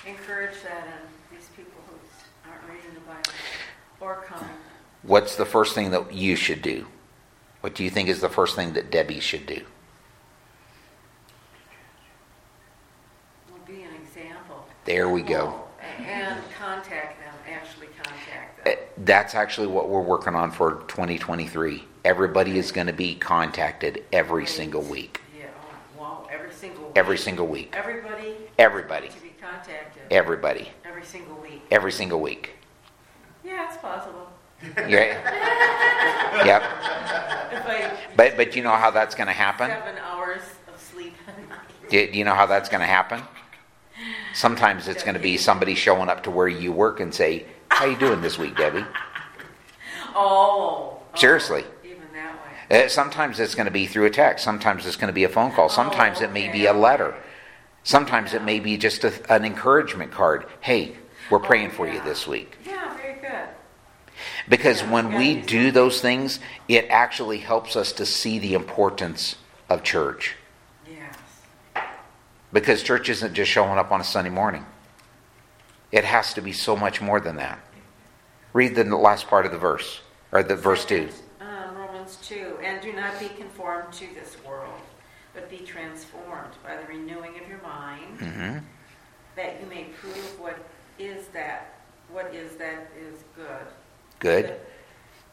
encourage that in these people who aren't reading the Bible or coming? What's the first thing that you should do? What do you think is the first thing that Debbie should do? There we go. And contact them, actually contact them. That's actually what we're working on for twenty twenty-three. Everybody is going to be contacted every single week. Yeah, wow, every single week. Every single week. Everybody? Everybody. To be contacted. Everybody. Every single week. Every single week. Yeah, it's possible. Yeah. Yep. I, but but you know how that's going to happen? Seven hours of sleep a night. Do you know how that's going to happen? Sometimes it's going to be somebody showing up to where you work and say, how you doing this week, Debbie? Oh. Seriously. Even that way. Sometimes it's going to be through a text. Sometimes it's going to be a phone call. Sometimes oh, okay. It may be a letter. Sometimes yeah. It may be just a, an encouragement card. Hey, we're praying oh, yeah. for you this week. Yeah, very good. Because yeah, when yeah, we do see. those things, it actually helps us to see the importance of church. Because church isn't just showing up on a Sunday morning. It has to be so much more than that. Read the last part of the verse, or the verse two. Um, Romans two, and do not be conformed to this world, but be transformed by the renewing of your mind, mm-hmm. that you may prove what is that what is that is good. Good.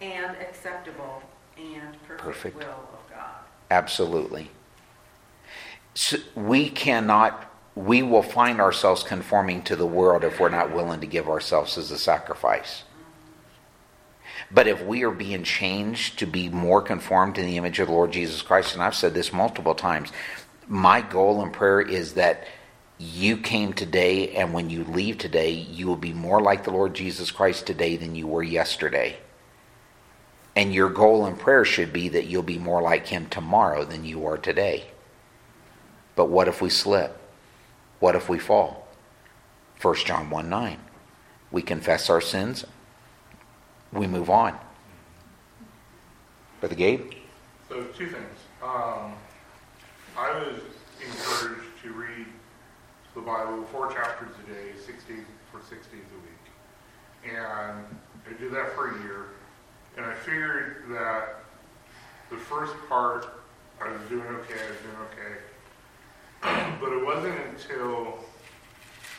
And acceptable and perfect, perfect. will of God. Absolutely. So we cannot, we will find ourselves conforming to the world if we're not willing to give ourselves as a sacrifice. But if we are being changed to be more conformed to the image of the Lord Jesus Christ, and I've said this multiple times, my goal in prayer is that you came today, and when you leave today, you will be more like the Lord Jesus Christ today than you were yesterday. And your goal in prayer should be that you'll be more like Him tomorrow than you are today. But what if we slip? What if we fall? First John one nine. We confess our sins. We move on. Brother Gabe? So, two things. Um, I was encouraged to read the Bible four chapters a day, six days for six days a week. And I did that for a year. And I figured that the first part, I was doing okay, I was doing okay. But it wasn't until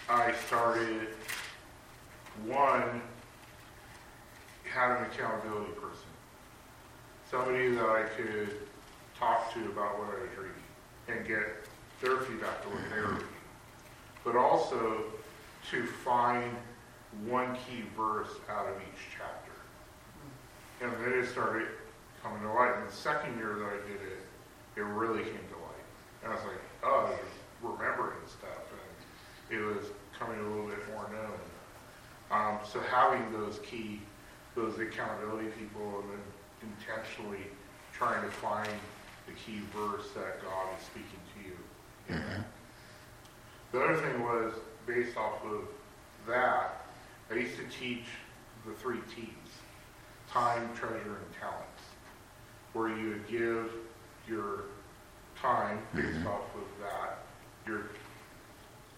I started, one, had an accountability person. Somebody that I could talk to about what I was reading and get their feedback to what they were reading. But also to find one key verse out of each chapter. And then it started coming to light. And the second year that I did it, it really came to light. And I was like, oh, I was remembering stuff. And it was coming a little bit more known. Um, so having those key those accountability people and then intentionally trying to find the key verse that God is speaking to you. Mm-hmm. The other thing was, based off of that, I used to teach the three T's, time, treasure, and talents, where you would give your time based mm-hmm. off of that, your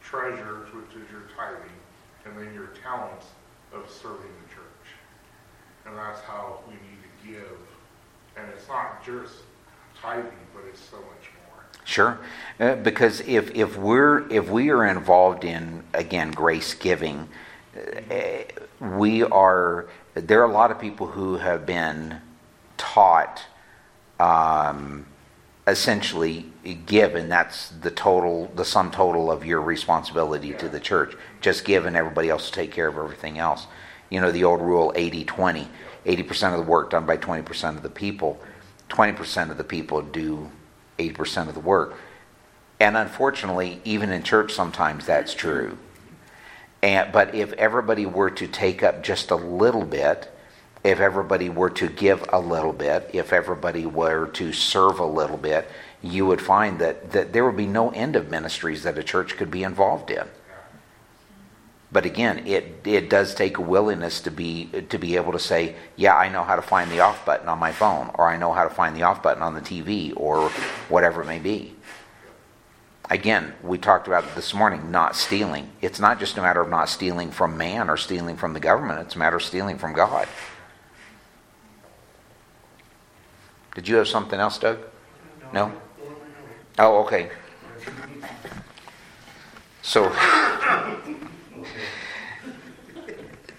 treasures, which is your tithing, and then your talents of serving the church. And that's how we need to give. And it's not just tithing, but it's so much more. Sure. Uh, because if, if we're if we are involved in, again, grace giving, uh, we are, there are a lot of people who have been taught um, essentially give, and that's the total, the sum total of your responsibility yeah. to the church. Just give and everybody else will take care of everything else. You know, the old rule, eighty twenty. eighty percent of the work done by twenty percent of the people. twenty percent of the people do eighty percent of the work. And unfortunately, even in church sometimes that's true. And, but if everybody were to take up just a little bit, if everybody were to give a little bit, if everybody were to serve a little bit, you would find that, that there would be no end of ministries that a church could be involved in. But again, it it does take a willingness to be to be able to say, yeah, I know how to find the off button on my phone, or I know how to find the off button on the T V, or whatever it may be. Again, we talked about this morning, not stealing. It's not just a matter of not stealing from man or stealing from the government. It's a matter of stealing from God. Did you have something else, Doug? No? no? Oh, okay. So...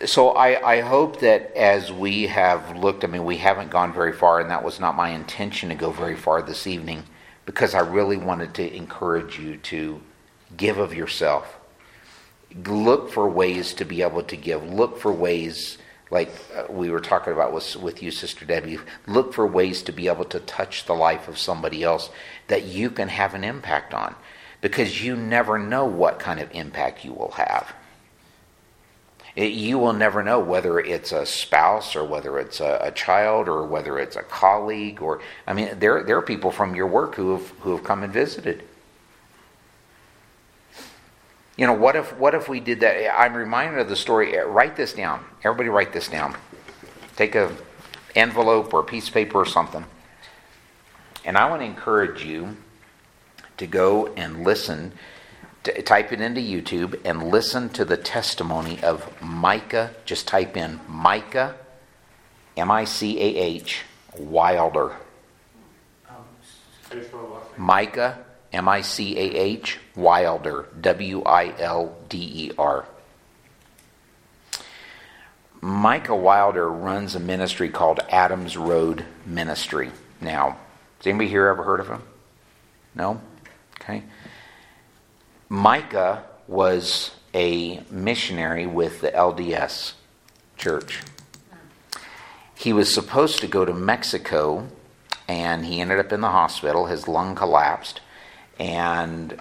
So I, I hope that as we have looked, I mean, we haven't gone very far, and that was not my intention to go very far this evening, because I really wanted to encourage you to give of yourself. Look for ways to be able to give. Look for ways, like we were talking about with, with you, Sister Debbie, look for ways to be able to touch the life of somebody else that you can have an impact on, because you never know what kind of impact you will have. It, you will never know whether it's a spouse or whether it's a, a child or whether it's a colleague, or I mean, there there are people from your work who have who have come and visited. You know, what if what if we did that? I'm reminded of the story. Write this down. Everybody, write this down. Take a envelope or a piece of paper or something, and I want to encourage you to go and listen. Type it into YouTube and listen to the testimony of Micah. Just type in Micah, M I C A H, Wilder. Micah, M I C A H, Wilder, W I L D E R. Micah Wilder runs a ministry called Adams Road Ministry. Now, has anybody here ever heard of him? No? Okay. Micah was a missionary with the L D S Church. He was supposed to go to Mexico, and he ended up in the hospital. His lung collapsed, and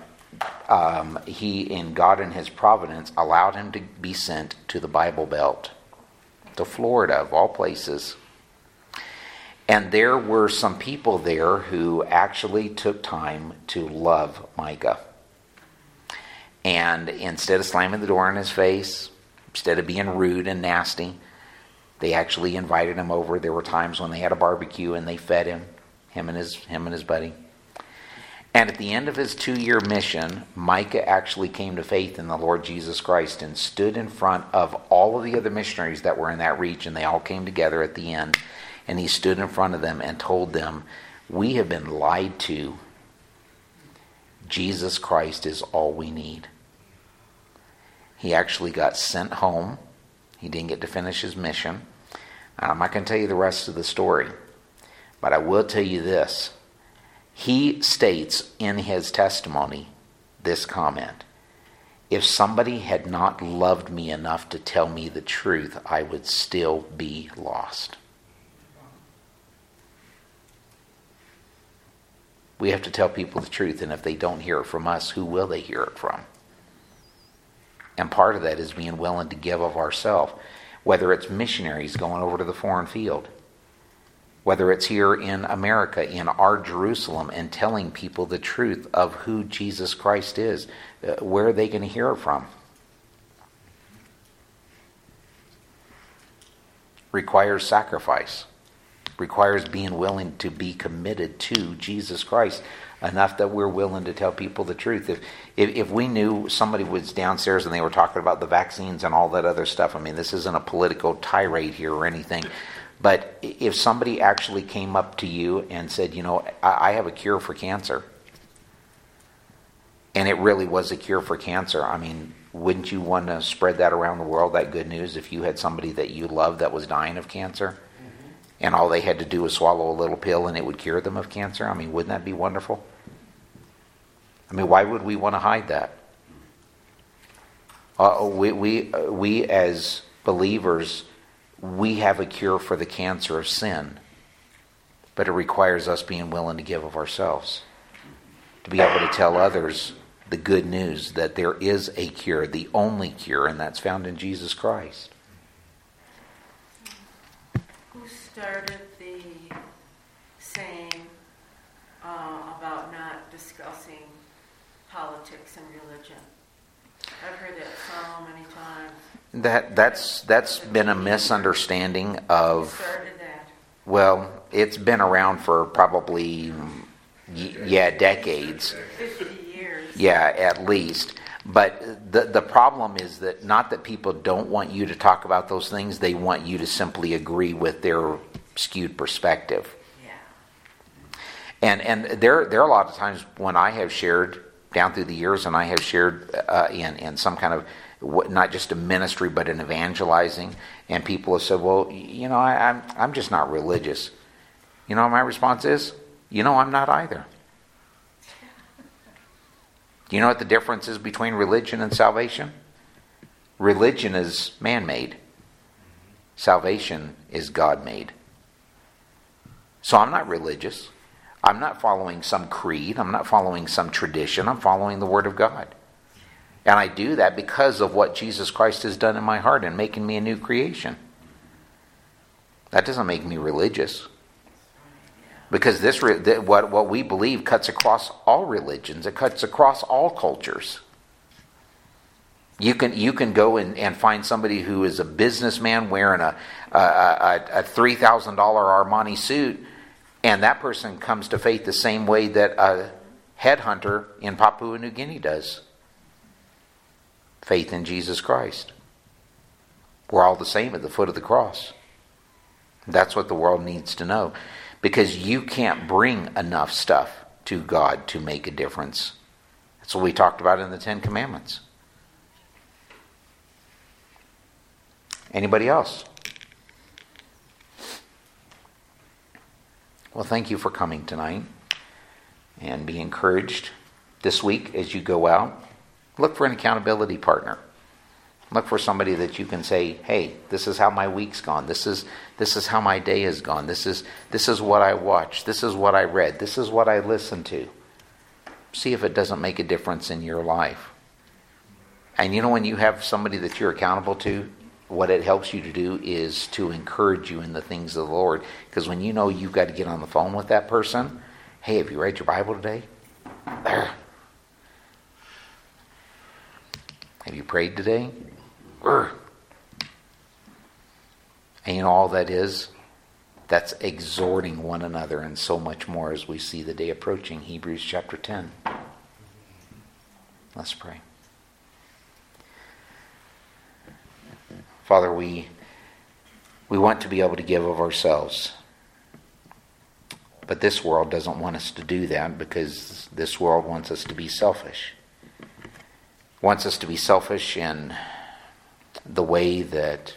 um, he, in God and His providence, allowed him to be sent to the Bible Belt, to Florida, of all places. And there were some people there who actually took time to love Micah. And instead of slamming the door in his face, instead of being rude and nasty, they actually invited him over. There were times when they had a barbecue and they fed him, him and his him and his buddy. And at the end of his two-year mission, Micah actually came to faith in the Lord Jesus Christ and stood in front of all of the other missionaries that were in that region. They all came together at the end, and he stood in front of them and told them, "We have been lied to. Jesus Christ is all we need." He actually got sent home. He didn't get to finish his mission. I'm not going to tell you the rest of the story, but I will tell you this. He states in his testimony this comment: "If somebody had not loved me enough to tell me the truth, I would still be lost." We have to tell people the truth, and if they don't hear it from us, who will they hear it from? And part of that is being willing to give of ourselves, whether it's missionaries going over to the foreign field, whether it's here in America, in our Jerusalem, and telling people the truth of who Jesus Christ is. Where are they going to hear it from? Requires sacrifice. Requires being willing to be committed to Jesus Christ enough that we're willing to tell people the truth. If, if if we knew somebody was downstairs and they were talking about the vaccines and all that other stuff, I mean, this isn't a political tirade here or anything, but if somebody actually came up to you and said, you know, I, I have a cure for cancer, and it really was a cure for cancer, I mean, wouldn't you want to spread that around the world, that good news, if you had somebody that you loved that was dying of cancer? And all they had to do was swallow a little pill and it would cure them of cancer. I mean, wouldn't that be wonderful? I mean, why would we want to hide that? Uh, we, we, uh, we as believers, we have a cure for the cancer of sin. But it requires us being willing to give of ourselves, to be able to tell others the good news that there is a cure, the only cure, and that's found in Jesus Christ. Started the saying uh, about not discussing politics and religion. I've heard that so many times. That that's that's been a misunderstanding of. Who started that? Well, it's been around for probably y- yeah decades. Fifty years. Yeah, at least. But the the problem is that not that people don't want you to talk about those things, they want you to simply agree with their skewed perspective. Yeah. And and there there are a lot of times when I have shared down through the years, and I have shared uh, in in some kind of not just a ministry but an evangelizing, and people have said, well, you know, I, I'm I'm just not religious. You know, my response is, you know, I'm not either. Do you know what the difference is between religion and salvation? Religion is man-made. Salvation is God-made. So I'm not religious. I'm not following some creed. I'm not following some tradition. I'm following the Word of God. And I do that because of what Jesus Christ has done in my heart and making me a new creation. That doesn't make me religious. Because this, what what we believe cuts across all religions. It cuts across all cultures. You can you can go and, and find somebody who is a businessman wearing a a, a, a three thousand dollars Armani suit, and that person comes to faith the same way that a headhunter in Papua New Guinea does. Faith in Jesus Christ. We're all the same at the foot of the cross. That's what the world needs to know. Because you can't bring enough stuff to God to make a difference. That's what we talked about in the Ten Commandments. Anybody else? Well, thank you for coming tonight, and be encouraged this week as you go out. Look for an accountability partner. Look for somebody that you can say, hey, this is how my week's gone. This is this is how my day has gone. This is this is what I watched. This is what I read. This is what I listened to. See if it doesn't make a difference in your life. And you know, when you have somebody that you're accountable to, what it helps you to do is to encourage you in the things of the Lord. Because when you know you've got to get on the phone with that person, hey, have you read your Bible today? There. Have you prayed today? And you know, all that is, that's exhorting one another, and so much more as we see the day approaching. Hebrews chapter ten. Let's pray. Father, we we want to be able to give of ourselves. But this world doesn't want us to do that, because this world wants us to be selfish. Wants us to be selfish in the way that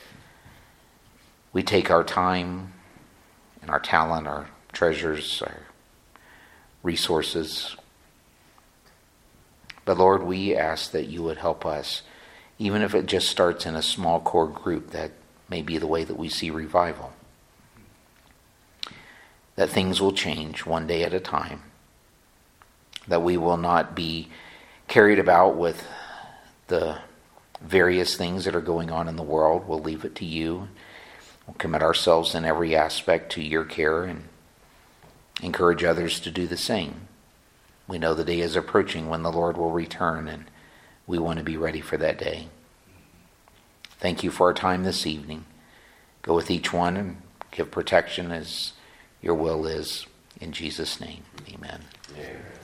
we take our time and our talent, our treasures, our resources. But Lord, we ask that you would help us, even if it just starts in a small core group. That may be the way that we see revival. That things will change one day at a time. That we will not be carried about with the various things that are going on in the world. We'll leave it to you. We'll commit ourselves in every aspect to your care and encourage others to do the same. We know the day is approaching when the Lord will return, and we want to be ready for that day. Thank you for our time this evening. Go with each one and give protection as your will is. In Jesus' name, amen. Amen.